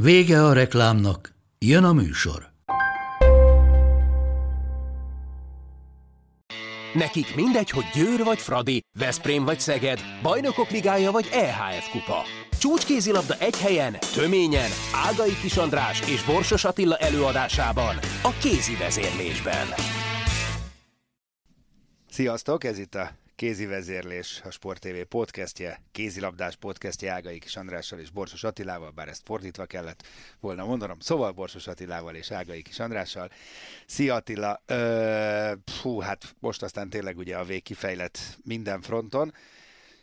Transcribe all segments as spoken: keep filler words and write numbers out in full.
Vége a reklámnak, jön a műsor. Nekik mindegy, hogy Győr vagy Fradi, Veszprém vagy Szeged, Bajnokok Ligája vagy é há ef kupa. Csúcskézilabda egy helyen, töményen, Ágai Kis András és Borsos Attila előadásában, a Kézi vezérlésben. Sziasztok, ez itt a Kézi vezérlés, a Sport té vé podcastje, kézilabdás podcastje Ágai Kis Andrással és Borsos Attilával, bár ezt fordítva kellett volna mondanom, szóval Borsos Attilával és Ágai Kis Andrással. Szia Attila! Ö, hú, hát most aztán tényleg ugye a vég kifejlett minden fronton.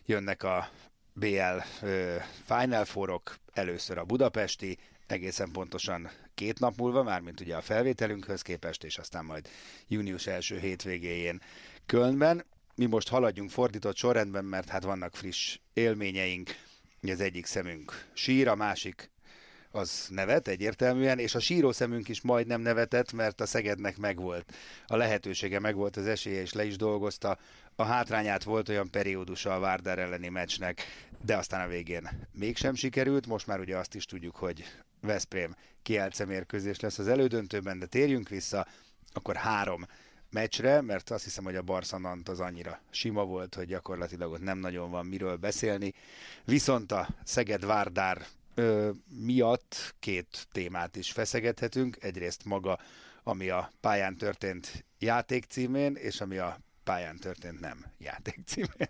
Jönnek a bé el ö, Final Fourok, először a budapesti, egészen pontosan két nap múlva, mármint ugye a felvételünkhöz képest, és aztán majd június első hétvégéjén Kölnben. Mi most haladjunk fordított sorrendben, mert hát vannak friss élményeink, az egyik szemünk sír, a másik az nevet egyértelműen, és a síró szemünk is majdnem nevetett, mert a Szegednek megvolt a lehetősége, megvolt az esélye, és le is dolgozta. A hátrányát volt olyan periódusa a Várdar elleni meccsnek, de aztán a végén mégsem sikerült. Most már ugye azt is tudjuk, hogy Veszprém Kielce mérkőzés lesz az elődöntőben, de térjünk vissza, akkor három meccsre, mert azt hiszem, hogy a Barcelonát az annyira sima volt, hogy gyakorlatilag ott nem nagyon van miről beszélni. Viszont a Szeged-Várdár ö, miatt két témát is feszegethetünk. Egyrészt maga, ami a pályán történt játék címén, és ami a pályán történt nem játék címén.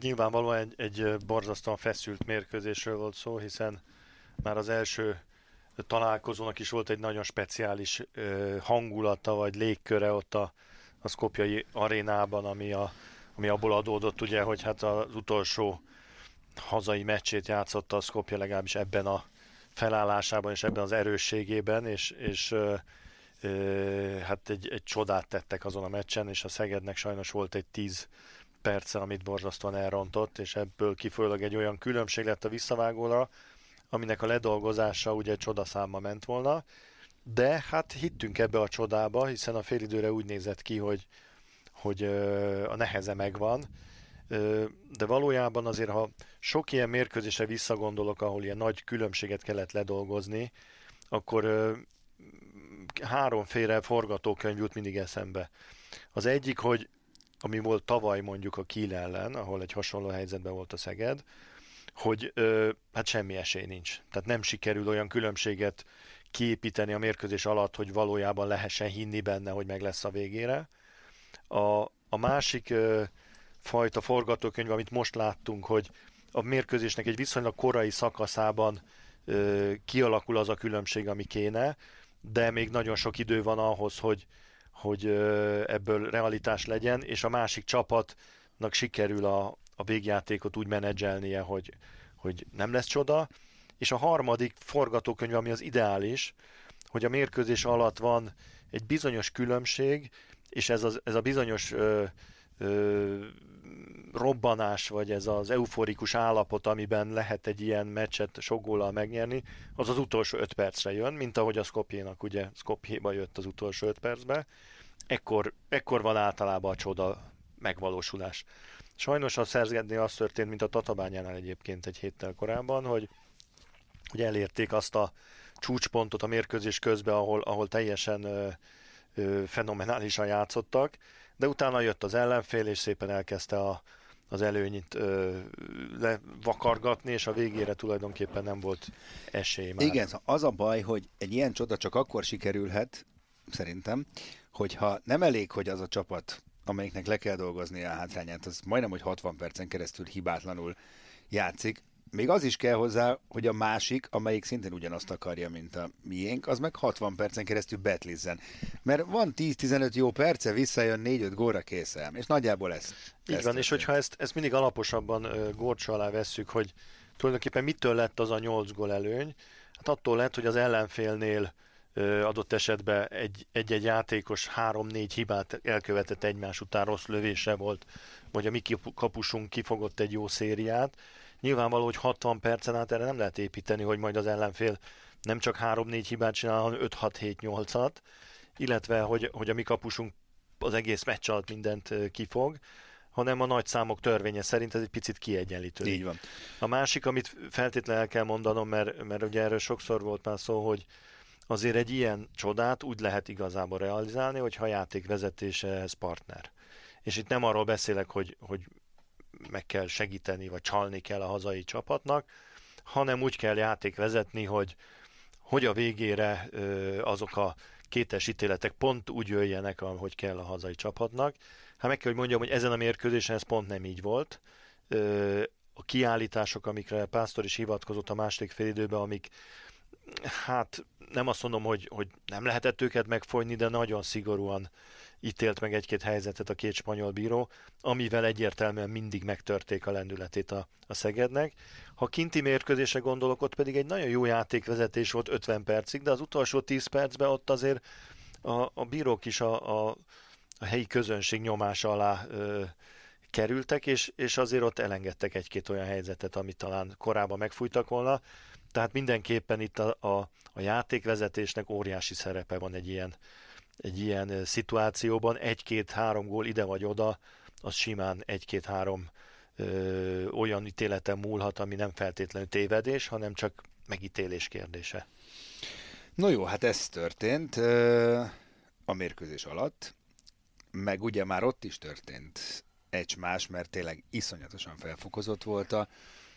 Nyilvánvalóan egy, egy borzasztóan feszült mérkőzésről volt szó, hiszen már az első találkozónak is volt egy nagyon speciális ö, hangulata vagy légköre ott a, a szkopjai arénában, ami, a, ami abból adódott, ugye, hogy hát az utolsó hazai meccsét játszotta a Szkopja legalábbis ebben a felállásában és ebben az erősségében, és, és ö, ö, hát egy, egy csodát tettek azon a meccsen, és a Szegednek sajnos volt egy tíz perce, amit borzasztóan elrontott, és ebből kifolyólag egy olyan különbség lett a visszavágóra, aminek a ledolgozása ugye csodaszámba ment volna, de hát hittünk ebbe a csodába, hiszen a félidőre úgy nézett ki, hogy, hogy a neheze megvan, de valójában azért, ha sok ilyen mérkőzésre visszagondolok, ahol ilyen nagy különbséget kellett ledolgozni, akkor háromféle forgatókönyv jut mindig eszembe. Az egyik, hogy ami volt tavaly mondjuk a Kiel ellen, ahol egy hasonló helyzetben volt a Szeged, hogy ö, hát semmi esély nincs. Tehát nem sikerül olyan különbséget kiépíteni a mérkőzés alatt, hogy valójában lehessen hinni benne, hogy meg lesz a végére. A, a másik ö, fajta forgatókönyv, amit most láttunk, hogy a mérkőzésnek egy viszonylag korai szakaszában ö, kialakul az a különbség, ami kéne, de még nagyon sok idő van ahhoz, hogy, hogy ö, ebből realitás legyen, és a másik csapatnak sikerül a a végjátékot úgy menedzselnie, hogy, hogy nem lesz csoda. És a harmadik forgatókönyv, ami az ideális, hogy a mérkőzés alatt van egy bizonyos különbség, és ez, az, ez a bizonyos ö, ö, robbanás, vagy ez az euforikus állapot, amiben lehet egy ilyen meccset sok góllal megnyerni, az az utolsó öt percre jön, mint ahogy a Szkopjénak, ugye Szkopjéba jött az utolsó öt percbe. Ekkor, ekkor van általában a csoda megvalósulás. Sajnos a Szegednél az történt, mint a Tatabányánál egyébként egy héttel korábban, hogy, hogy elérték azt a csúcspontot a mérkőzés közben, ahol, ahol teljesen ö, ö, fenomenálisan játszottak, de utána jött az ellenfél, és szépen elkezdte a, az előnyt ö, levakargatni, és a végére tulajdonképpen nem volt esély már. Igen, az a baj, hogy egy ilyen csoda csak akkor sikerülhet, szerintem, hogyha nem elég, hogy az a csapat, amelyiknek le kell dolgozni a hátrányát, az majdnem, hogy hatvan percen keresztül hibátlanul játszik. Még az is kell hozzá, hogy a másik, amelyik szintén ugyanazt akarja, mint a miénk, az meg hatvan percen keresztül betlizzen. Mert van tíz-tizenöt jó perce, visszajön négy-öt góra készem, és nagyjából ez. Így van, és hogyha ezt, ezt mindig alaposabban górcsa alá vesszük, hogy tulajdonképpen mitől lett az a nyolc gól előny, Hát attól lehet, hogy az ellenfélnél adott esetben egy-egy játékos három-négy hibát elkövetett egymás után, rossz lövése volt, vagy a mi kapusunk kifogott egy jó szériát. Nyilvánvaló, hogy hatvan percen át erre nem lehet építeni, hogy majd az ellenfél nem csak három-négy hibát csinál, hanem öt-hat-hét-nyolcat, illetve hogy, hogy a mi kapusunk az egész meccs alatt mindent kifog, hanem a nagy számok törvénye szerint ez egy picit kiegyenlítő. Így van. A másik, amit feltétlenül el kell mondanom, mert, mert ugye erről sokszor volt már szó, hogy azért egy ilyen csodát úgy lehet igazából realizálni, hogyha a játékvezetésehez partner. És itt nem arról beszélek, hogy, hogy meg kell segíteni, vagy csalni kell a hazai csapatnak, hanem úgy kell játékvezetni, hogy, hogy a végére azok a kétes ítéletek pont úgy jöjjenek, ahogy kell a hazai csapatnak. Hát meg kell, hogy mondjam, hogy ezen a mérkőzésen ez pont nem így volt. A kiállítások, amikre Pásztor is hivatkozott a második fél időben, amik hát nem azt mondom, hogy, hogy nem lehetett őket megfojni, de nagyon szigorúan ítélt meg egy-két helyzetet a két spanyol bíró, amivel egyértelműen mindig megtörték a lendületét a, a Szegednek. Ha kinti mérkőzésre gondolok, ott pedig egy nagyon jó játékvezetés volt ötven percig, de az utolsó tíz percben ott azért a, a bírók is a, a, a helyi közönség nyomása alá ö, kerültek, és, és azért ott elengedtek egy-két olyan helyzetet, amit talán korábban megfújtak volna. Tehát mindenképpen itt a, a, a játékvezetésnek óriási szerepe van egy ilyen, egy ilyen szituációban. Egy-két-három gól ide vagy oda, az simán egy-két-három ö, olyan ítéleten múlhat, ami nem feltétlenül tévedés, hanem csak megítélés kérdése. No jó, hát ez történt ö, a mérkőzés alatt, meg ugye már ott is történt egy-más, mert tényleg iszonyatosan felfokozott volt a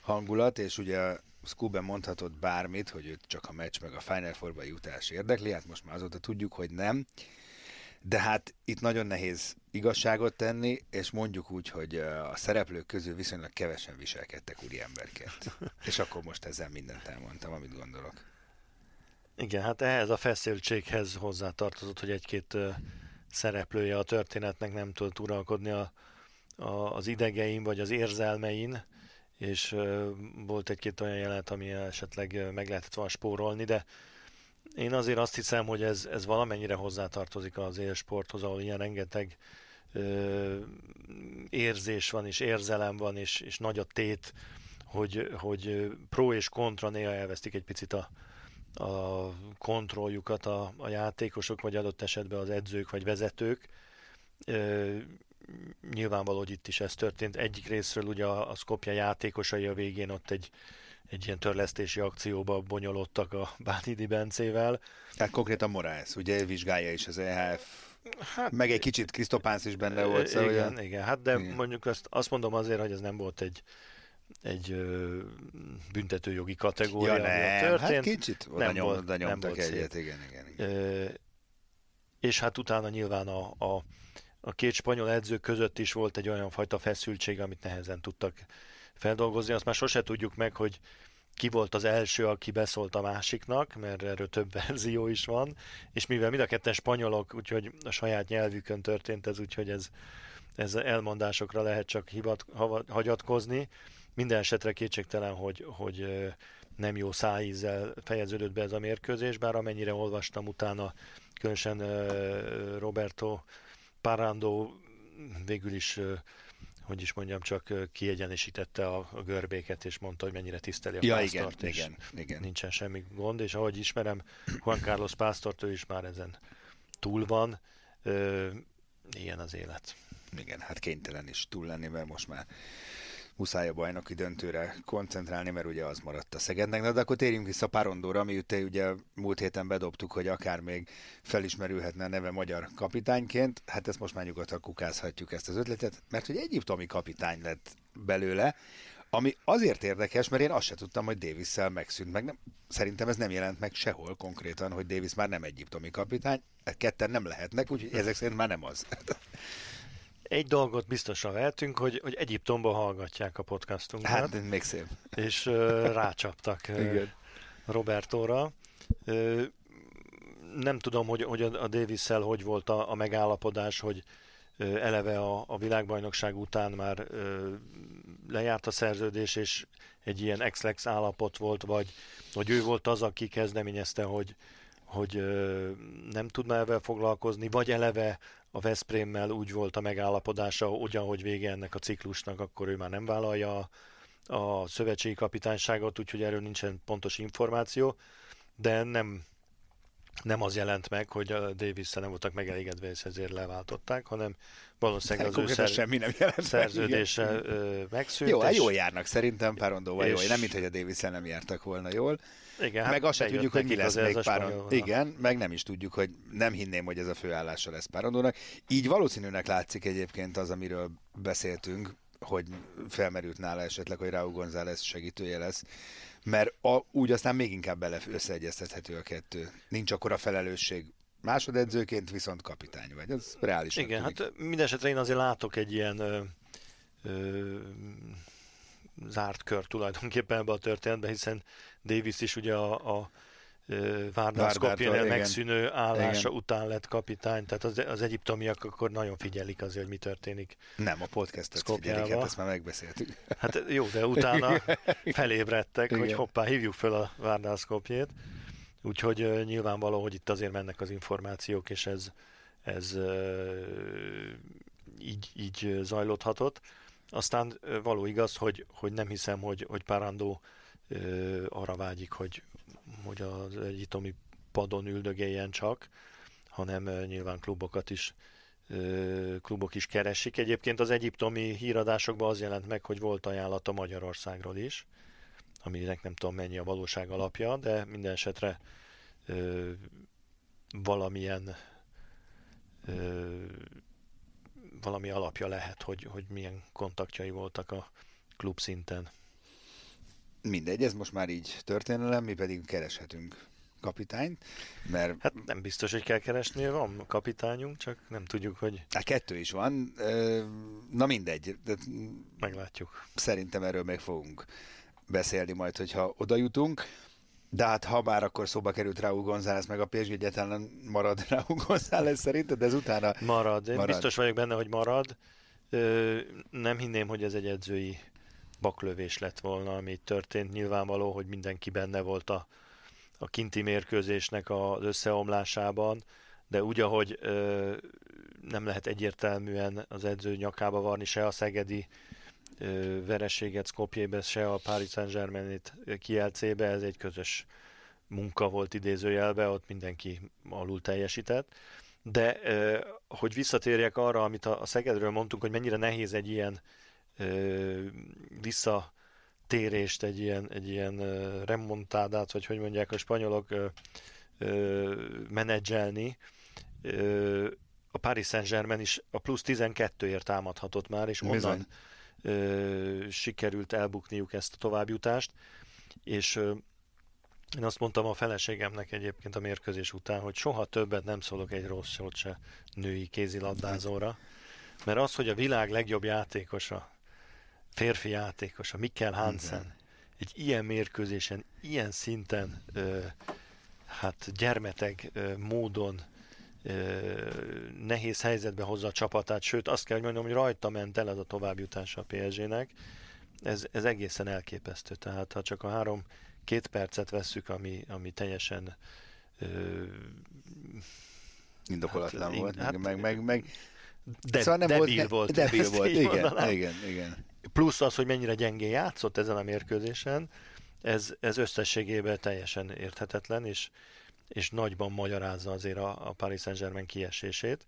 hangulat, és ugye Szkóben mondhatott bármit, hogy őt csak a meccs meg a Final Fourba jutás érdekli, hát most már azóta tudjuk, hogy nem. De hát itt nagyon nehéz igazságot tenni, és mondjuk úgy, hogy a szereplők közül viszonylag kevesen viselkedtek úriemberként. És akkor most ezzel mindent elmondtam, amit gondolok. Igen, hát ehhez a feszültséghez hozzátartozott, hogy egy-két szereplője a történetnek nem tudott uralkodni a, a, az idegein, vagy az érzelmein, és uh, volt egy-két olyan jelenet, ami esetleg uh, meg lehetett volna spórolni, de én azért azt hiszem, hogy ez, ez valamennyire hozzátartozik az élsporthoz, ahol ilyen rengeteg uh, érzés van, és érzelem van, és, és nagy a tét, hogy, hogy pro és kontra néha elvesztik egy picit a, a kontrolljukat a, a játékosok, vagy adott esetben az edzők, vagy vezetők. Uh, Nyilvánvaló, hogy itt is ez történt. Egyik részről ugye a, a Szkopja játékosai a végén ott egy, egy ilyen törlesztési akcióba bonyolódtak a Bánidi Bencével. Tehát konkrétan Morász, ugye vizsgálja is az E H F. Hát, meg egy kicsit Krisztopánsz is benne volt. Szóval igen, ugye? Igen. Hát de igen. Mondjuk azt, azt mondom azért, hogy ez nem volt egy, egy ö, büntetőjogi kategória. Ja nem, történt. Hát kicsit oda nem nyom, volt, oda nem volt egyet. Igen, igen, igen. Ö, és hát utána nyilván a, a A két spanyol edző között is volt egy olyan fajta feszültség, amit nehezen tudtak feldolgozni. Azt már sose tudjuk meg, hogy ki volt az első, aki beszólt a másiknak, mert erről több verzió is van, és mivel mind a ketten spanyolok, úgyhogy a saját nyelvükön történt ez, úgyhogy ez, ez elmondásokra lehet csak hibat, hagyatkozni. Minden esetre kétségtelen, hogy, hogy nem jó szájízzel fejeződött be ez a mérkőzés, bár amennyire olvastam utána, különösen Roberto Parandó végül is, hogy is mondjam, csak kiegyenesítette a, a görbéket, és mondta, hogy mennyire tiszteli a ja, Pásztort, igen, és igen, igen. Nincsen semmi gond, és ahogy ismerem, Juan Carlos Pásztort, ő is már ezen túl van. Ö, ilyen az élet. Igen, hát kénytelen is túl lenni, mert most már muszáj a bajnoki döntőre koncentrálni, mert ugye az maradt a Szegednek. Na, de akkor térjünk vissza Parandóra, ami ugye múlt héten bedobtuk, hogy akár még felismerülhetne a neve magyar kapitányként. Hát ezt most már nyugodtan kukázhatjuk ezt az ötletet, mert hogy egyiptomi kapitány lett belőle, ami azért érdekes, mert én azt se tudtam, hogy Davisszel megszűnt meg. Nem, szerintem ez nem jelent meg sehol konkrétan, hogy Davis már nem egyiptomi kapitány. Ketten nem lehetnek, úgyhogy ezek szerint már nem az. Egy dolgot biztosan vehetünk, hogy, hogy Egyiptomban hallgatják a podcastunkat. Hát, még szép. És uh, rácsaptak uh, Robertóra. Uh, nem tudom, hogy, hogy a Davisszel hogy volt a, a megállapodás, hogy uh, eleve a, a világbajnokság után már uh, lejárt a szerződés, és egy ilyen ex-lex állapot volt, vagy, vagy ő volt az, aki kezdeményezte, hogy, hogy ö, nem tudna ebben foglalkozni, vagy eleve a Veszprémmel úgy volt a megállapodása, ugyanhogy vége ennek a ciklusnak, akkor ő már nem vállalja a, a szövetségi kapitányságot, úgyhogy erről nincsen pontos információ, de nem, nem az jelent meg, hogy a Davisszel nem voltak megelégedve, és ezért leváltották, hanem valószínűleg az ő szer... semmi nem szerződése igen. megszűnt. Jó, és... jól járnak szerintem Parandóval, és... jól, nem mint hogy a Davisszel nem jártak volna jól. Igen, meg hát azt sem tudjuk, hogy mi lesz még Parandónak. Igen, meg nem is tudjuk, hogy nem hinném, hogy ez a főállása lesz Parandónak. Így valószínűnek látszik egyébként az, amiről beszéltünk, hogy felmerült nála esetleg, hogy Raúl González segítője lesz, mert a, úgy aztán még inkább bele összeegyeztethető a kettő. Nincs akkor a felelősség másodedzőként, viszont kapitány vagy. Ez reális. Igen, hát mindesetre én azért látok egy ilyen ö, ö, zárt kör tulajdonképpen ebbe a történetbe, hiszen Davis is ugye a, a Várdar Szkopjánál megszűnő állása igen. után lett kapitány, tehát az, az egyiptomiak akkor nagyon figyelik azért, hogy mi történik. Nem, a podcastot Szkopjába. Figyelik, hát ezt már megbeszéltük. Hát jó, de utána felébredtek, igen. hogy hoppá, hívjuk fel a Várdar Szkopjét. Úgyhogy uh, nyilvánvaló, hogy itt azért mennek az információk, és ez, ez uh, így, így zajlódhatott. Aztán uh, való igaz, hogy, hogy nem hiszem, hogy, hogy Parandó uh, arra vágyik, hogy hogy az egyiptomi padon üldögéljen csak, hanem nyilván klubokat is, klubok is keresik. Egyébként az egyiptomi híradásokban az jelent meg, hogy volt ajánlata Magyarországról is, aminek nem tudom mennyi a valóság alapja, de minden esetre ö, valamilyen ö, valami alapja lehet, hogy, hogy milyen kontaktjai voltak a klub szinten. Mindegy, ez most már így történelem, mi pedig kereshetünk kapitányt, mert... Hát nem biztos, hogy kell keresni, van kapitányunk, csak nem tudjuk, hogy... Hát kettő is van, na mindegy. Meglátjuk. Szerintem erről még fogunk beszélni majd, hogyha oda jutunk, de hát ha már akkor szóba került Raúl González, meg a Pézsgy egyáltalán marad Raúl González szerinted, de ez utána... Marad. Én marad. Biztos vagyok benne, hogy marad. Nem hinném, hogy ez egy edzői baklövés lett volna, ami történt. Nyilvánvaló, hogy mindenki benne volt a, a kinti mérkőzésnek az összeomlásában, de úgy, ahogy ö, nem lehet egyértelműen az edző nyakába varni se a szegedi ö, vereséget Skopjébe, se a Paris Saint-Germainit Kielcébe, ez egy közös munka volt idézőjelben, ott mindenki alul teljesített. De ö, hogy visszatérjek arra, amit a, a Szegedről mondtunk, hogy mennyire nehéz egy ilyen visszatérést, egy ilyen, egy ilyen remontádát, vagy hogy mondják a spanyolok, ö, ö, menedzselni. Ö, a Paris Saint-Germain is a plusz tizenkettőért támadhatott már, és onnan ö, sikerült elbukniuk ezt a továbbjutást, és ö, én azt mondtam a feleségemnek egyébként a mérkőzés után, hogy soha többet nem szólok egy rossz szót se női kézilabdázóra, mert az, hogy a világ legjobb játékosa, férfi játékos, a Mikkel Hansen, igen. egy ilyen mérkőzésen, ilyen szinten ö, hát gyermeteg ö, módon ö, nehéz helyzetbe hozza a csapatát, sőt azt kell, hogy mondjam, hogy rajta ment el az a továbbjutás a pé es gének, ez, ez egészen elképesztő, tehát ha csak a három, két percet vesszük, ami, ami teljesen ö, indokolatlan hát, volt, hát, meg, meg, meg De, szóval nem debil volt. Ne, debil volt, igen, igen, igen. Plusz az, hogy mennyire gyengén játszott ezen a mérkőzésen, ez, ez összességében teljesen érthetetlen, és, és nagyban magyarázza azért a, a Paris Saint-Germain kiesését.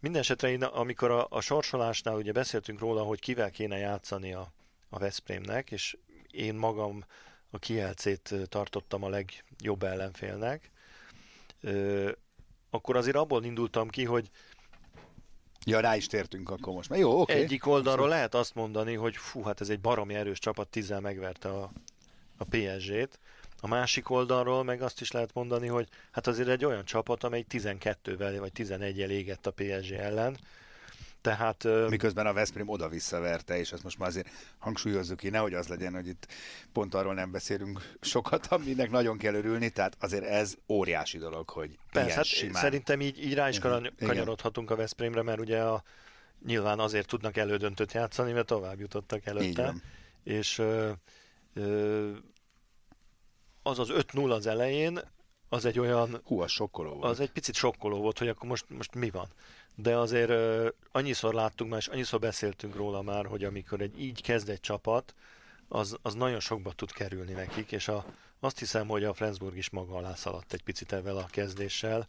Mindenesetre én, amikor a, a sorsolásnál ugye beszéltünk róla, hogy kivel kéne játszani a, a Veszprémnek, és én magam a Kielcét tartottam a legjobb ellenfélnek, Ö, akkor azért abból indultam ki, hogy ja, rá is tértünk akkor most. Már jó, oké. Okay. Egyik oldalról lehet azt mondani, hogy fú, hát ez egy baromi erős csapat, tízzel megverte a, a pé es gét. A másik oldalról meg azt is lehet mondani, hogy hát azért egy olyan csapat, amely tizenkettővel vagy tizenegyel égett a pé es gé ellen. Tehát, miközben a Veszprém oda-vissza verte, és azt most már azért hangsúlyozzuk ki, nehogy az legyen, hogy itt pont arról nem beszélünk sokat, aminek nagyon kell örülni, tehát azért ez óriási dolog, hogy persze, hát simán. Szerintem így, így rá is kanyarodhatunk a Veszprémre, mert ugye a Nyilván azért tudnak elődöntőt játszani, mert tovább jutottak előtte. És ö, ö, az az öt null az elején, az egy olyan... Hú, az sokkoló volt. Az egy picit sokkoló volt, hogy akkor most, most mi van. De azért ö, annyiszor láttunk már, és annyiszor beszéltünk róla már, hogy amikor egy, így kezd egy csapat, az, az nagyon sokba tud kerülni nekik, és a, azt hiszem, hogy a Flensburg is maga alá szaladt egy picit ezzel a kezdéssel.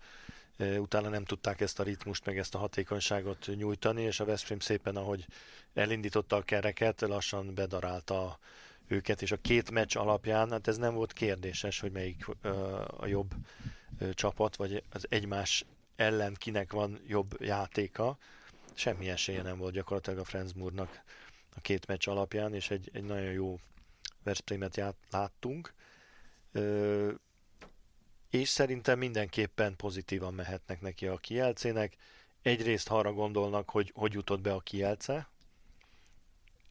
Utána nem tudták ezt a ritmust, meg ezt a hatékonyságot nyújtani, és a Veszprém szépen, ahogy elindította a kereket, lassan bedarálta őket, és a két meccs alapján, hát ez nem volt kérdéses, hogy melyik a jobb csapat, vagy az egymás ellen kinek van jobb játéka. Semmi esélye nem volt gyakorlatilag a Flensburgnak a két meccs alapján, és egy, egy nagyon jó Veszprémet ját, láttunk. Ö, és szerintem mindenképpen pozitívan mehetnek neki a Kielcének. Egyrészt arra gondolnak, hogy hogy jutott be a Kielce,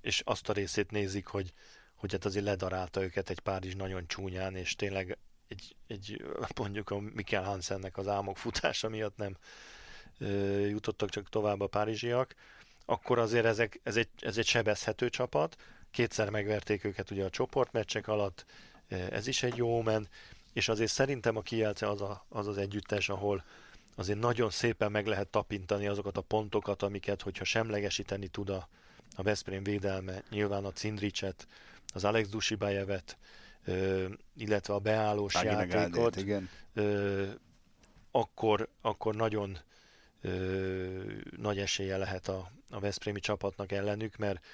és azt a részét nézik, hogy, hogy hát azért ledarálta őket egy Párizs nagyon csúnyán, és tényleg egy, egy mondjuk a Mikkel Hansennek az álmok futása miatt nem ö, jutottak csak tovább a párizsiak. Akkor azért ezek, ez, egy, ez egy sebezhető csapat. Kétszer megverték őket ugye a csoportmeccsek alatt, ez is egy jó omen, és azért szerintem a Kielce az, a, az az együttes, ahol azért nagyon szépen meg lehet tapintani azokat a pontokat, amiket, hogyha semlegesíteni tud a, a Veszprém védelme, nyilván a Cindricset, az Alex Dusibájevet, illetve a beállós Ági játékot, Áldét, ö, akkor, akkor nagyon ö, nagy esélye lehet a, a veszprémi csapatnak ellenük, mert,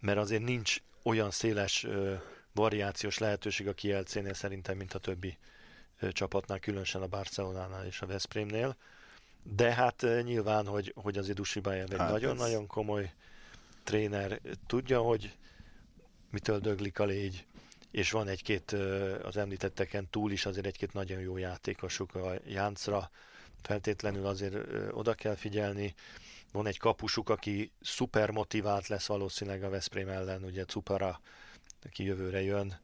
mert azért nincs olyan széles ö, variációs lehetőség a Kielcénél szerintem, mint a többi ö, csapatnál, különösen a Barcelonánál és a Veszprémnél. De hát ö, nyilván, hogy, hogy azért Dusibájev egy hát nagyon-nagyon komoly tréner, tudja, hogy mitől döglik a légy, és van egy-két ö, az említetteken túl is azért egy-két nagyon jó játékosuk, a Jáncra feltétlenül azért ö, oda kell figyelni. Van egy kapusuk, aki szuper motivált lesz valószínűleg a Veszprém ellen, ugye Cupara, aki jövőre jön,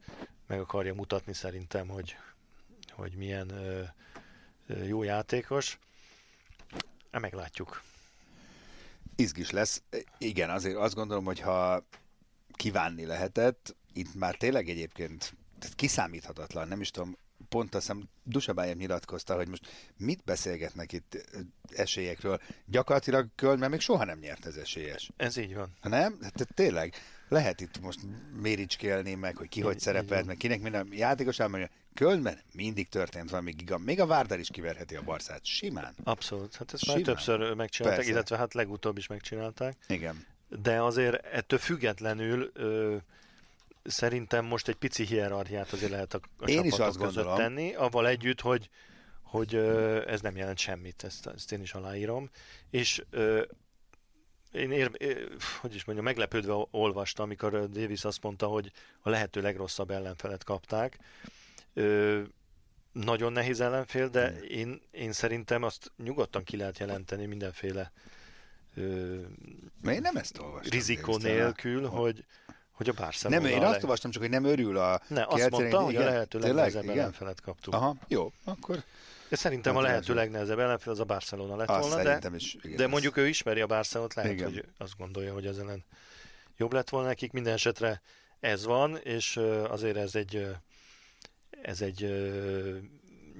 meg akarja mutatni szerintem, hogy, hogy milyen ö, ö, jó játékos. Hát meglátjuk. Izgis lesz. Igen, azért azt gondolom, hogy ha kívánni lehetett, itt már tényleg egyébként kiszámíthatatlan, nem is tudom, pont azt hiszem Dusabályem nyilatkozta, hogy most mit beszélgetnek itt esélyekről. Gyakorlatilag Köln már még soha nem nyert ez esélyes. Ez így van. Nem? Hát tényleg. Lehet itt most méricskélni meg, hogy ki hogy szerepelt, meg kinek minden játékos elmondja. Kölnben mindig történt valami giga. Még a Várdar is kiverheti a Barszát. Simán. Abszolút. Hát ezt simán. Már többször megcsinálták, persze. Illetve hát legutóbb is megcsinálták. Igen. De azért ettől függetlenül... Ö... Szerintem most egy pici hierarchiát azért lehet a, a csapatok között tenni, avval együtt, hogy, hogy ö, ez nem jelent semmit, ezt, ezt én is aláírom. És ö, én, ér, ér, hogy is mondjam, meglepődve olvastam, amikor Davis azt mondta, hogy a lehető legrosszabb ellenfelet kapták. Ö, nagyon nehéz ellenfél, de hmm. én, én szerintem azt nyugodtan ki lehet jelenteni mindenféle ö, én nem ezt olvastam, rizikó nélkül, a... hogy... Hogy a Barcelona nem, én azt olvastam, csak hogy nem örül a ne, Kielcének. Azt mondta, hogy igen, a lehető legnehezebb ellenfelet kaptuk. Aha, jó, akkor... Én szerintem a lehető legnehezebb ellenfél az a Barcelona lett azt volna, de, is, igen, de mondjuk ő ismeri a Barcelonát, lehet, igen. Hogy azt gondolja, hogy az ellen jobb lett volna nekik. Minden esetre ez van, és azért ez egy, ez egy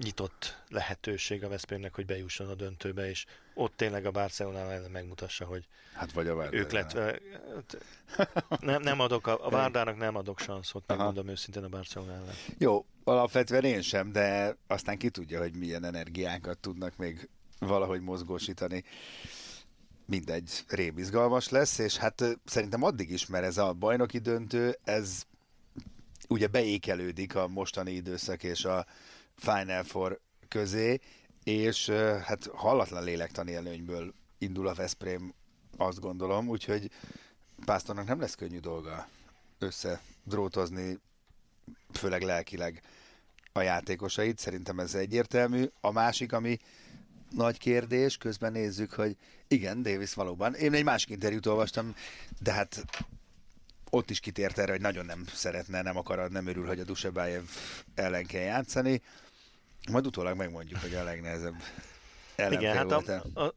nyitott lehetőség a Veszprémnek, hogy bejusson a döntőbe, és ott tényleg a Barcelonánál megmutassa, hogy hát vagy a ők lett... Nem, nem adok, a, a Várdának nem adok sanszot, megmondom őszintén a Barcelonánál. Jó, alapvetően én sem, de aztán ki tudja, hogy milyen energiákat tudnak még valahogy mozgósítani. Mindegy, rémizgalmas lesz, és hát szerintem addig is, mert ez a bajnoki döntő, ez ugye beékelődik a mostani időszak és a Final Four közé, és hát hallatlan lélektani előnyből indul a Veszprém, azt gondolom, úgyhogy Pásztornak nem lesz könnyű dolga összedrótozni, főleg lelkileg a játékosait, szerintem ez egyértelmű. A másik, ami nagy kérdés, közben nézzük, hogy igen, Davis valóban, én egy másik interjút olvastam, de hát ott is kitért erre, hogy nagyon nem szeretne, nem akar, nem örül, hogy a Dusibájev ellen kell játszani. Majd utólag megmondjuk, hogy a legnehezebb Igen, hát a, a,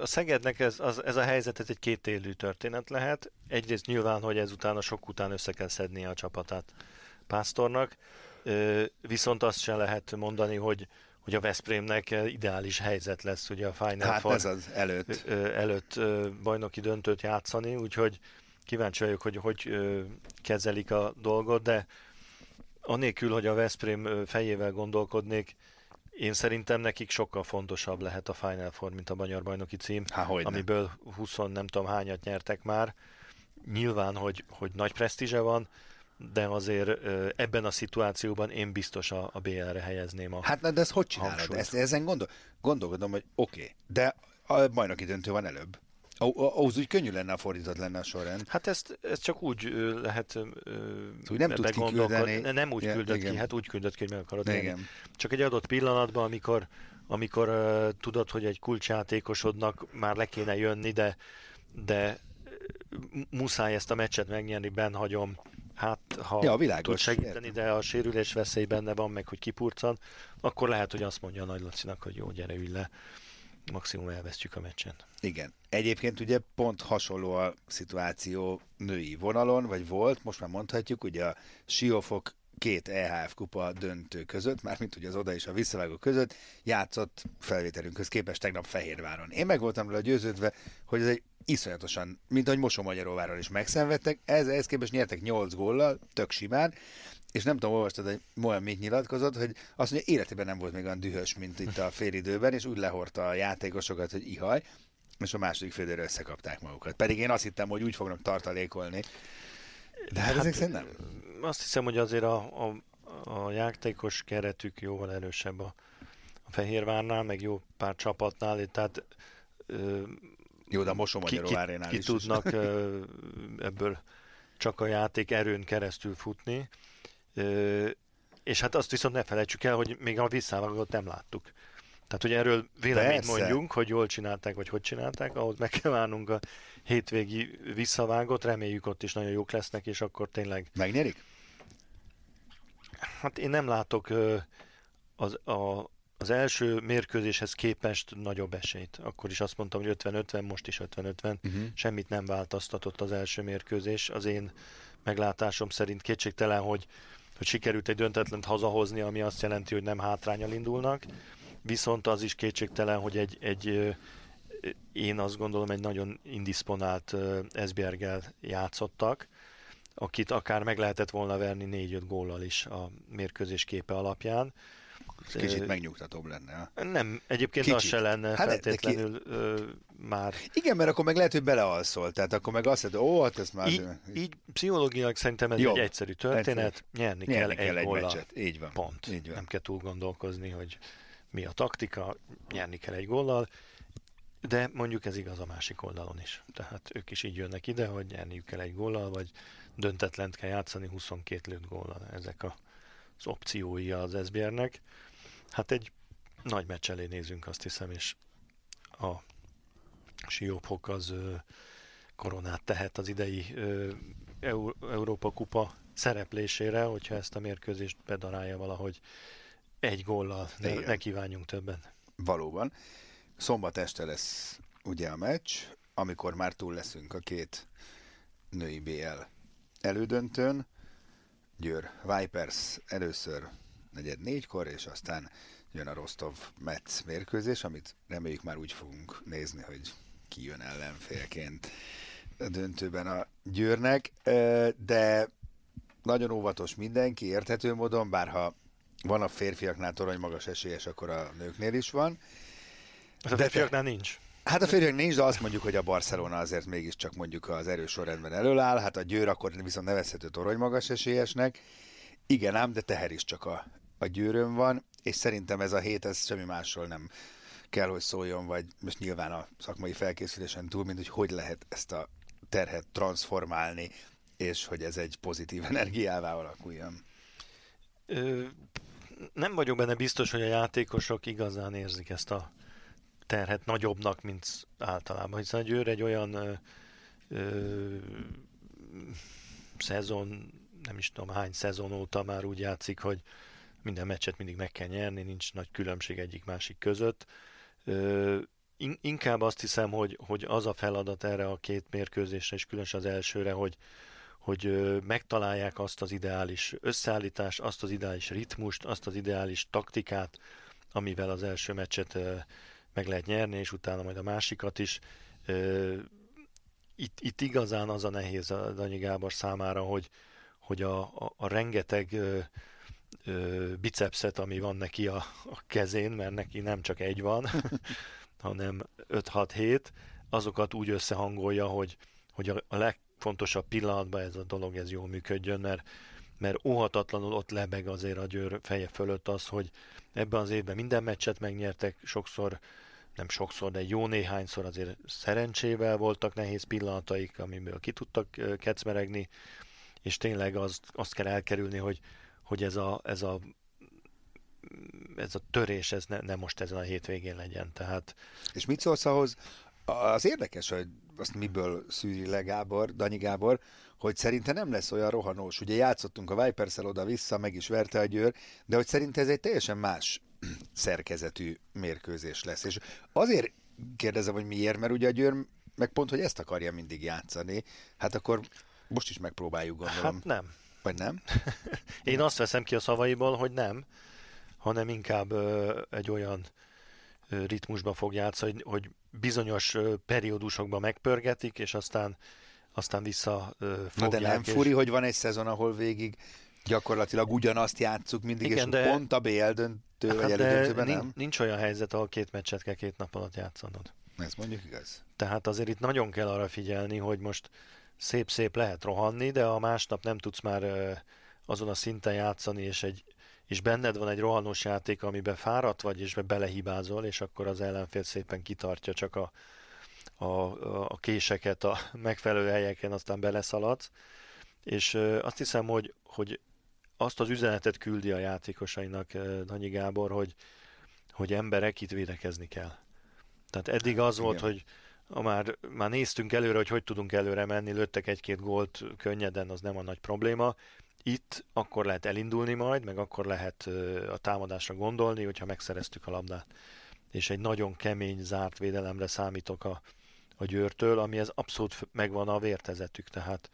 a Szegednek ez, az, ez a helyzet, ez egy kétélű történet lehet. Egyrészt nyilván, hogy ezután a sok után össze kell szednie a csapatát Pásztornak, viszont azt sem lehet mondani, hogy, hogy a Veszprémnek ideális helyzet lesz ugye a Final hát Four ez az előtt. előtt bajnoki döntőt játszani, úgyhogy kíváncsi vagyok, hogy hogy kezelik a dolgot, de anélkül, hogy a Veszprém fejével gondolkodnék, én szerintem nekik sokkal fontosabb lehet a Final Four, mint a magyar bajnoki cím, Há, amiből húsz nem tudom hányat nyertek már. Nyilván, hogy, hogy nagy presztízse van, de azért ebben a szituációban én biztos a, a bé el-re helyezném a Hát, de ezt hogy csinálod? Ezt, ezen gondol, gondolkodom, hogy oké, okay, de a bajnoki döntő van előbb. Ahhoz úgy könnyű lenne, a fordított lenne a sorrend. Hát ezt, ezt csak úgy lehet úgy nem tud kiküldeni. Nem úgy ja, küldött igen. ki, hát úgy küldött ki, hogy meg akarod élni. Csak egy adott pillanatban, amikor, amikor uh, tudod, hogy egy kulcsjátékosodnak már le kéne jönni, de, de muszáj ezt a meccset megnyerni, benn hagyom. Hát, ha ja, tud segíteni, de a sérülés veszély benne van, meg hogy kipurcan, akkor lehet, hogy azt mondja a Nagy Lacinak, hogy jó, gyere, ülj le. Maximum elvesztjük a meccsen. Igen. Egyébként ugye pont hasonló a szituáció női vonalon, vagy volt, most már mondhatjuk, ugye a Siófok két é há ef kupa döntő között, mármint ugye az oda és a visszavágó között játszott felvételünkhöz képest tegnap Fehérváron. Én meg voltam róla győződve, hogy ez egy iszonyatosan, mint ahogy Mosonmagyaróváron is megszenvedtek, ez, ehhez képest nyertek nyolc góllal, tök simán, és nem tudom, olvastad, hogy Mohan mit nyilatkozott, hogy azt mondja, életében nem volt még olyan dühös, mint itt a félidőben, és úgy lehordta a játékosokat, hogy ihaj, és a második félidőre összekapták magukat. Pedig én azt hittem, hogy úgy fognak tartalékolni. De hát, hát ezek szerint nem. Azt hiszem, hogy azért a, a, a játékos keretük jóval erősebb a, a Fehérvárnál, meg jó pár csapatnál, tehát ö, jó, de a Mosonmagyaróvárnál ki, ki, ki is. Tudnak ö, ebből csak a játék erőn keresztül futni. Ö, és hát azt viszont ne felejtsük el, hogy még a visszávágot nem láttuk. Tehát, hogy erről véleményt mondjunk, hogy jól csinálták, vagy hogy csinálták, ahhoz meg kell várnunk a hétvégi visszavágót, reméljük ott is nagyon jók lesznek, és akkor tényleg... Megnyerik? Hát én nem látok ö, az, a, az első mérkőzéshez képest nagyobb esélyt. Akkor is azt mondtam, hogy ötven-ötven, most is ötven-ötven. Uh-huh. Semmit nem változtatott az első mérkőzés. Az én meglátásom szerint kétségtelen, hogy, hogy sikerült egy döntetlent hazahozni, ami azt jelenti, hogy nem hátránnyal indulnak. Viszont az is kétségtelen, hogy egy, egy én azt gondolom, egy nagyon indisponált Esbjerggel játszottak, akit akár meg lehetett volna verni négy-öt góllal is a mérkőzés képe alapján. Kicsit megnyugtatóbb lenne. Ha? Nem, egyébként Kicsit. az se lenne hát feltétlenül neki... ö, már. Igen, mert akkor meg lehet, hogy belealszol, tehát akkor meg azt mondod, ó, hát ez már... Így, így pszichológiailag szerintem ez Jobb. egy egyszerű történet, nyerni, nyerni kell, kell egy góllal. Így van. Pont. Így van. Nem kell túl gondolkozni, hogy mi a taktika, nyerni kell egy góllal, de mondjuk ez igaz a másik oldalon is. Tehát ők is így jönnek ide, hogy nyerniük kell egy góllal, vagy döntetlent kell játszani huszonkettő lőtt góllal. Ezek a az opciói az Esbjergnek. Hát egy nagy meccs elé nézünk, azt hiszem, és a Siófok az ö, koronát tehet az idei ö, Euró- Európa kupa szereplésére, hogyha ezt a mérkőzést bedarálja valahogy egy góllal. Ne, ne kívánjunk többen. Valóban. Szombat este lesz ugye a meccs, amikor már túl leszünk a két női bé el elődöntőn. Győr Vipers először negyed négykor, és aztán jön a Rostov-Metz mérkőzés, amit reméljük már úgy fogunk nézni, hogy ki jön ellenfélként a döntőben a Győrnek, de nagyon óvatos mindenki, érthető módon, bárha van a férfiaknál torony magas esélyes, akkor a nőknél is van. A férfiaknál te... nincs. Hát a férjük nincs, de azt mondjuk, hogy a Barcelona azért mégiscsak mondjuk az erős sorrendben elől áll, hát a Győr akkor viszont nevezhető toronymagas esélyesnek. Igen ám, de teher is csak a, a Győrön van, és szerintem ez a hét, ez semmi másról nem kell, hogy szóljon, vagy most nyilván a szakmai felkészülésen túl, mint hogy hogy lehet ezt a terhet transformálni, és hogy ez egy pozitív energiává alakuljon. Ö, nem vagyok benne biztos, hogy a játékosok igazán érzik ezt a terhet nagyobbnak, mint általában, hiszen a Győr egy olyan ö, ö, szezon, nem is tudom hány szezon óta már úgy játszik, hogy minden meccset mindig meg kell nyerni, nincs nagy különbség egyik-másik között. Inkább azt hiszem, hogy, hogy az a feladat erre a két mérkőzésre, és különösen az elsőre, hogy, hogy megtalálják azt az ideális összeállítást, azt az ideális ritmust, azt az ideális taktikát, amivel az első meccset meg lehet nyerni, és utána majd a másikat is. Itt, itt igazán az a nehéz a Danyi Gábor számára, hogy, hogy a, a, a rengeteg ö, ö, bicepset, ami van neki a, a kezén, mert neki nem csak egy van, hanem öt hat hét, azokat úgy összehangolja, hogy, hogy a, a legfontosabb pillanatban ez a dolog ez jól működjön, mert, mert óhatatlanul ott lebeg azért a Győr feje fölött az, hogy ebben az évben minden meccset megnyertek, sokszor nem sokszor, de jó néhányszor azért szerencsével voltak nehéz pillanataik, amiből ki tudtak kecmeregni, és tényleg azt, azt kell elkerülni, hogy, hogy ez, a, ez, a, ez a törés ez ne, ne most ezen a hétvégén legyen. Tehát... És mit szólsz ahhoz? Az érdekes, hogy azt miből szűri le Gábor, Danyi Gábor, hogy szerinte nem lesz olyan rohanós. Ugye játszottunk a Viperszel oda-vissza, meg is verte a Győr, de hogy szerinte ez egy teljesen más szerkezetű mérkőzés lesz. És azért kérdezem, hogy miért, mert ugye a Győr meg pont, hogy ezt akarja mindig játszani. Hát akkor most is megpróbáljuk, gondolom. Hát nem. Vagy nem? Én nem. Azt veszem ki a szavaiból, hogy nem, hanem inkább ö, egy olyan ö, ritmusban fog játszani, hogy, hogy bizonyos ö, periódusokban megpörgetik, és aztán, aztán vissza ö, fogják. Na de nem és... furi, hogy van egy szezon, ahol végig gyakorlatilag ugyanazt játsszuk mindig, igen, és de... pont a bé el dönt. Tő, hát de nincs, nincs olyan helyzet, ahol két meccset kell két nap alatt játszanod. Ez mondjuk igaz. Tehát azért itt nagyon kell arra figyelni, hogy most szép-szép lehet rohanni, de ha másnap nem tudsz már azon a szinten játszani, és, egy, és benned van egy rohanós játék, amiben fáradt vagy, és belehibázol, és akkor az ellenfél szépen kitartja csak a, a, a késeket a megfelelő helyeken, aztán beleszaladsz. És azt hiszem, hogy, hogy azt az üzenetet küldi a játékosainak Danyi Gábor, hogy, hogy emberek, itt védekezni kell. Tehát eddig az volt, igen, hogy a már, már néztünk előre, hogy hogy tudunk előre menni, lőttek egy-két gólt könnyeden, az nem a nagy probléma. Itt akkor lehet elindulni majd, meg akkor lehet a támadásra gondolni, hogyha megszereztük a labdát. És egy nagyon kemény, zárt védelemre számítok a, a Győrtől, amihez abszolút megvan a vértezetük, tehát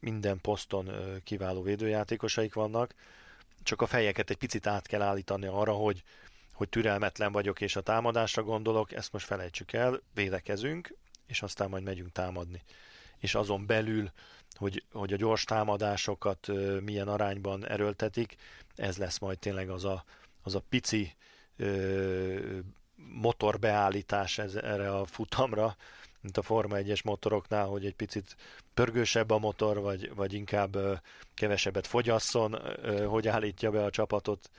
minden poszton kiváló védőjátékosaik vannak, csak a fejeket egy picit át kell állítani arra, hogy, hogy türelmetlen vagyok és a támadásra gondolok, ezt most felejtsük el, védekezünk, és aztán majd megyünk támadni. És azon belül, hogy, hogy a gyors támadásokat milyen arányban erőltetik, ez lesz majd tényleg az a, az a pici ö, motorbeállítás ez, erre a futamra, mint a Forma egyes motoroknál, hogy egy picit pörgősebb a motor, vagy, vagy inkább ö, kevesebbet fogyasszon, ö, hogy állítja be a csapatot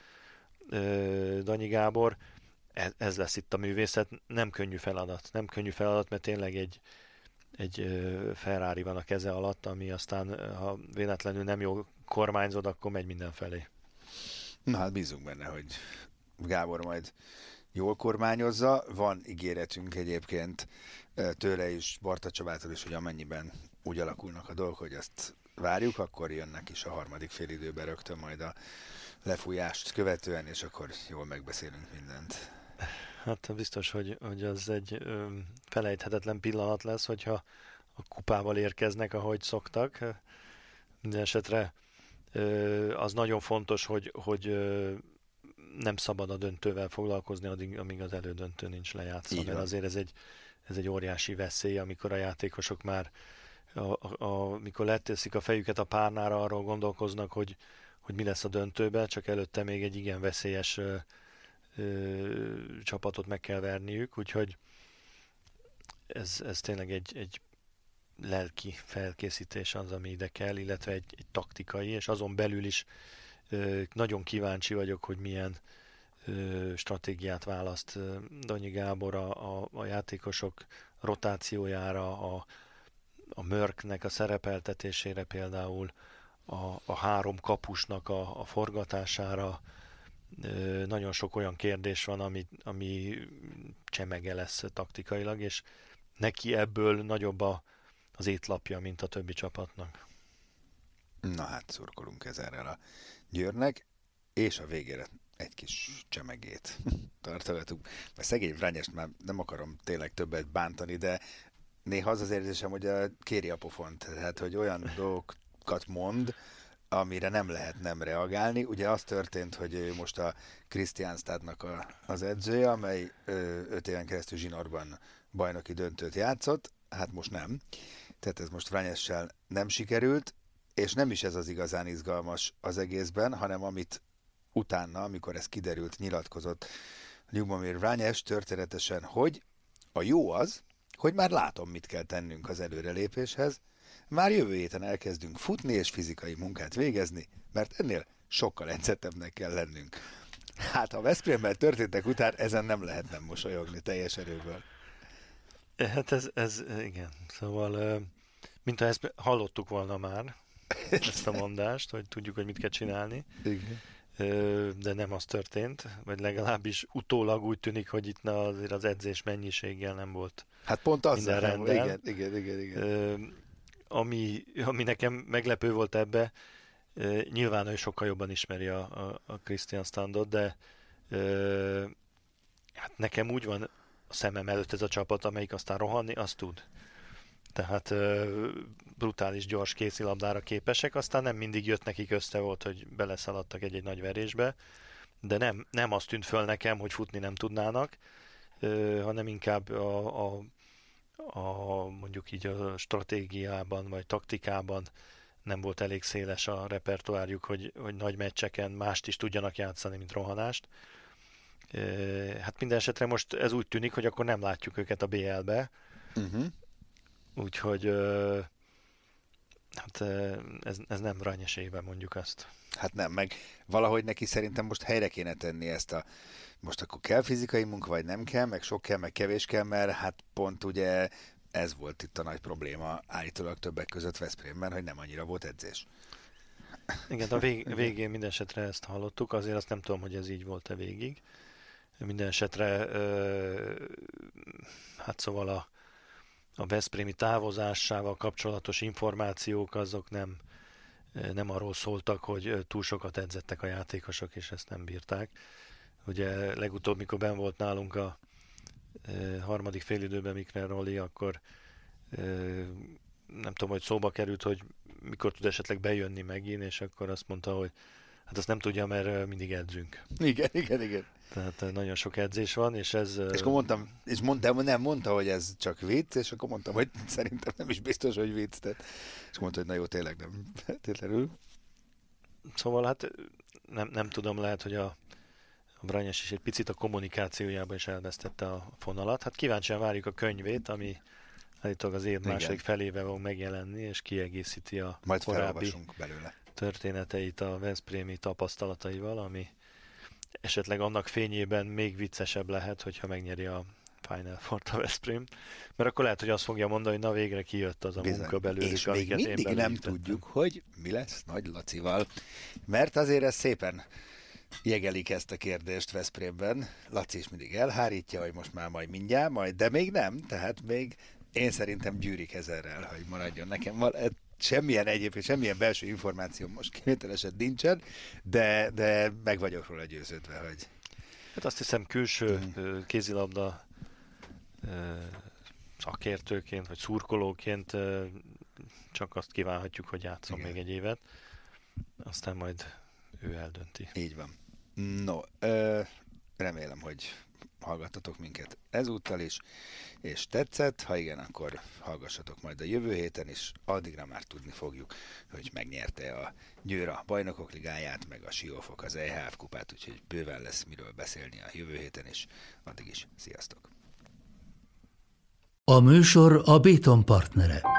ö, Danyi Gábor. Ez, ez lesz itt a művészet. Nem könnyű feladat. Nem könnyű feladat, mert tényleg egy, egy ö, Ferrari van a keze alatt, ami aztán, ha véletlenül nem jól kormányzod, akkor megy mindenfelé. Na hát bízunk benne, hogy Gábor majd jól kormányozza. Van ígéretünk egyébként tőle is, Barta Csabától is, hogy amennyiben úgy alakulnak a dolgok, hogy azt várjuk, akkor jönnek is a harmadik fél időben rögtön majd a lefújást követően, és akkor jól megbeszélünk mindent. Hát biztos, hogy, hogy az egy ö, felejthetetlen pillanat lesz, hogyha a kupával érkeznek, ahogy szoktak. Minden esetre ö, az nagyon fontos, hogy, hogy ö, nem szabad a döntővel foglalkozni, addig, amíg az elődöntő nincs lejátszva, mert azért ez egy Ez egy óriási veszély, amikor a játékosok már, amikor leteszik a fejüket a párnára, arról gondolkoznak, hogy, hogy mi lesz a döntőben, csak előtte még egy igen veszélyes ö, ö, csapatot meg kell verniük, úgyhogy ez, ez tényleg egy, egy lelki felkészítés az, ami ide kell, illetve egy, egy taktikai, és azon belül is ö, nagyon kíváncsi vagyok, hogy milyen stratégiát választ Danyi Gábor a, a, a játékosok rotációjára, a, a Mörknek a szerepeltetésére például, a, a három kapusnak a, a forgatására. Nagyon sok olyan kérdés van, ami, ami csemege lesz taktikailag, és neki ebből nagyobb a, az étlapja, mint a többi csapatnak. Na hát szurkolunk ezzel a Győrnek, és a végére egy kis csemegét tartalatunk. Mert szegény Vranyest már nem akarom tényleg többet bántani, de néha az az érzésem, hogy a kéri a pofont, hát hogy olyan dolgokat mond, amire nem lehet nem reagálni. Ugye az történt, hogy most a Krisztopánsznak a az edzője, amely öt éven keresztül zsinórban bajnoki döntőt játszott, hát most nem. Tehát ez most Vranyessel nem sikerült, és nem is ez az igazán izgalmas az egészben, hanem amit utána, amikor ez kiderült, nyilatkozott Ljubomir Vranyes történetesen, hogy a jó az, hogy már látom, mit kell tennünk az előrelépéshez, már jövő héten elkezdünk futni és fizikai munkát végezni, mert ennél sokkal edzettebbnek kell lennünk. Hát, ha Veszprémben történtek után, ezen nem lehet nem mosolyogni teljes erőből. Hát ez, ez igen. Szóval, mint ha ezt hallottuk volna már, ezt a mondást, hogy tudjuk, hogy mit kell csinálni. Igen. De nem az történt, vagy legalábbis utólag úgy tűnik, hogy itt azért az edzés mennyiséggel nem volt. Hát pont az minden rendben. Igen, igen, igen, igen. Ami, ami nekem meglepő volt ebbe, nyilván ő sokkal jobban ismeri a, a, a Christian Standot, de hát nekem úgy van a szemem előtt ez a csapat, amelyik aztán rohanni, azt tud. Tehát brutális gyors kézilabdára képesek, aztán nem mindig jött nekik össze volt, hogy beleszaladtak egy-egy nagy verésbe, de nem, nem azt tűnt föl nekem, hogy futni nem tudnának, hanem inkább a, a, a mondjuk így a stratégiában vagy taktikában nem volt elég széles a repertoárjuk, hogy, hogy nagy meccseken mást is tudjanak játszani, mint rohanást. Hát minden esetre most ez úgy tűnik, hogy akkor nem látjuk őket a bé el-be, uh-huh. Úgyhogy hát ez, ez nem Vranyes éve, mondjuk azt. Hát nem, meg valahogy neki szerintem most helyre kéne tenni ezt a, most akkor kell fizikai munka, vagy nem kell, meg sok kell, meg kevés kell, mert hát pont ugye ez volt itt a nagy probléma állítólag többek között Veszprémben, hogy nem annyira volt edzés. Igen, a vég, végén minden esetre ezt hallottuk, azért azt nem tudom, hogy ez így volt-e végig. Minden esetre hát szóval a a veszprémi távozásával kapcsolatos információk azok nem, nem arról szóltak, hogy túl sokat edzettek a játékosok, és ezt nem bírták. Ugye legutóbb, mikor benn volt nálunk a e, harmadik félidőben Mikkel Roli, akkor e, nem tudom, hogy szóba került, hogy mikor tud esetleg bejönni megint, és akkor azt mondta, hogy hát azt nem tudja, mert mindig edzünk. Igen, igen, igen. Tehát nagyon sok edzés van, és ez... És akkor mondtam, és mondtam, nem mondta, hogy ez csak vicc, és akkor mondtam, hogy szerintem nem is biztos, hogy vicc. Tehát, és mondta, hogy na jó, tényleg nem feltétlenül. Szóval hát nem, nem tudom, lehet, hogy a, a Vranyes is egy picit a kommunikációjában is elvesztette a fonalat. Hát kíváncsian várjuk a könyvét, ami állítólag az év második felébe fog megjelenni, és kiegészíti a majd korábbi belőle történeteit a veszprémi tapasztalataival, ami esetleg annak fényében még viccesebb lehet, hogyha megnyeri a Final Four-t a Veszprém, mert akkor lehet, hogy azt fogja mondani, hogy na végre kijött az a bizony munka belőlük, és még mindig nem tettem. Tudjuk, hogy mi lesz Nagy Lacival, mert azért ez szépen jegelik ezt a kérdést Veszprémben. Laci is mindig elhárítja, hogy most már majd mindjárt, majd, de még nem, tehát még én szerintem gyűrik ezerrel, hogy maradjon nekem valami. Semmilyen egyébként, semmilyen belső információ most kivételesen nincsen, de, de meg vagyok róla győződve, hogy... Hát azt hiszem külső hmm. kézilabda szakértőként, vagy szurkolóként csak azt kívánhatjuk, hogy játszom igen. Még egy évet, aztán majd ő eldönti. Így van. No, remélem, hogy hallgattatok minket ezúttal is, és tetszett, ha igen, akkor hallgassatok majd a jövő héten is, addigra már tudni fogjuk, hogy megnyerte a Győr a Bajnokok Ligáját, meg a Siófok az e há ef kupát, úgyhogy bőven lesz miről beszélni a jövő héten is, addig is sziasztok! A műsor a Béton partnere.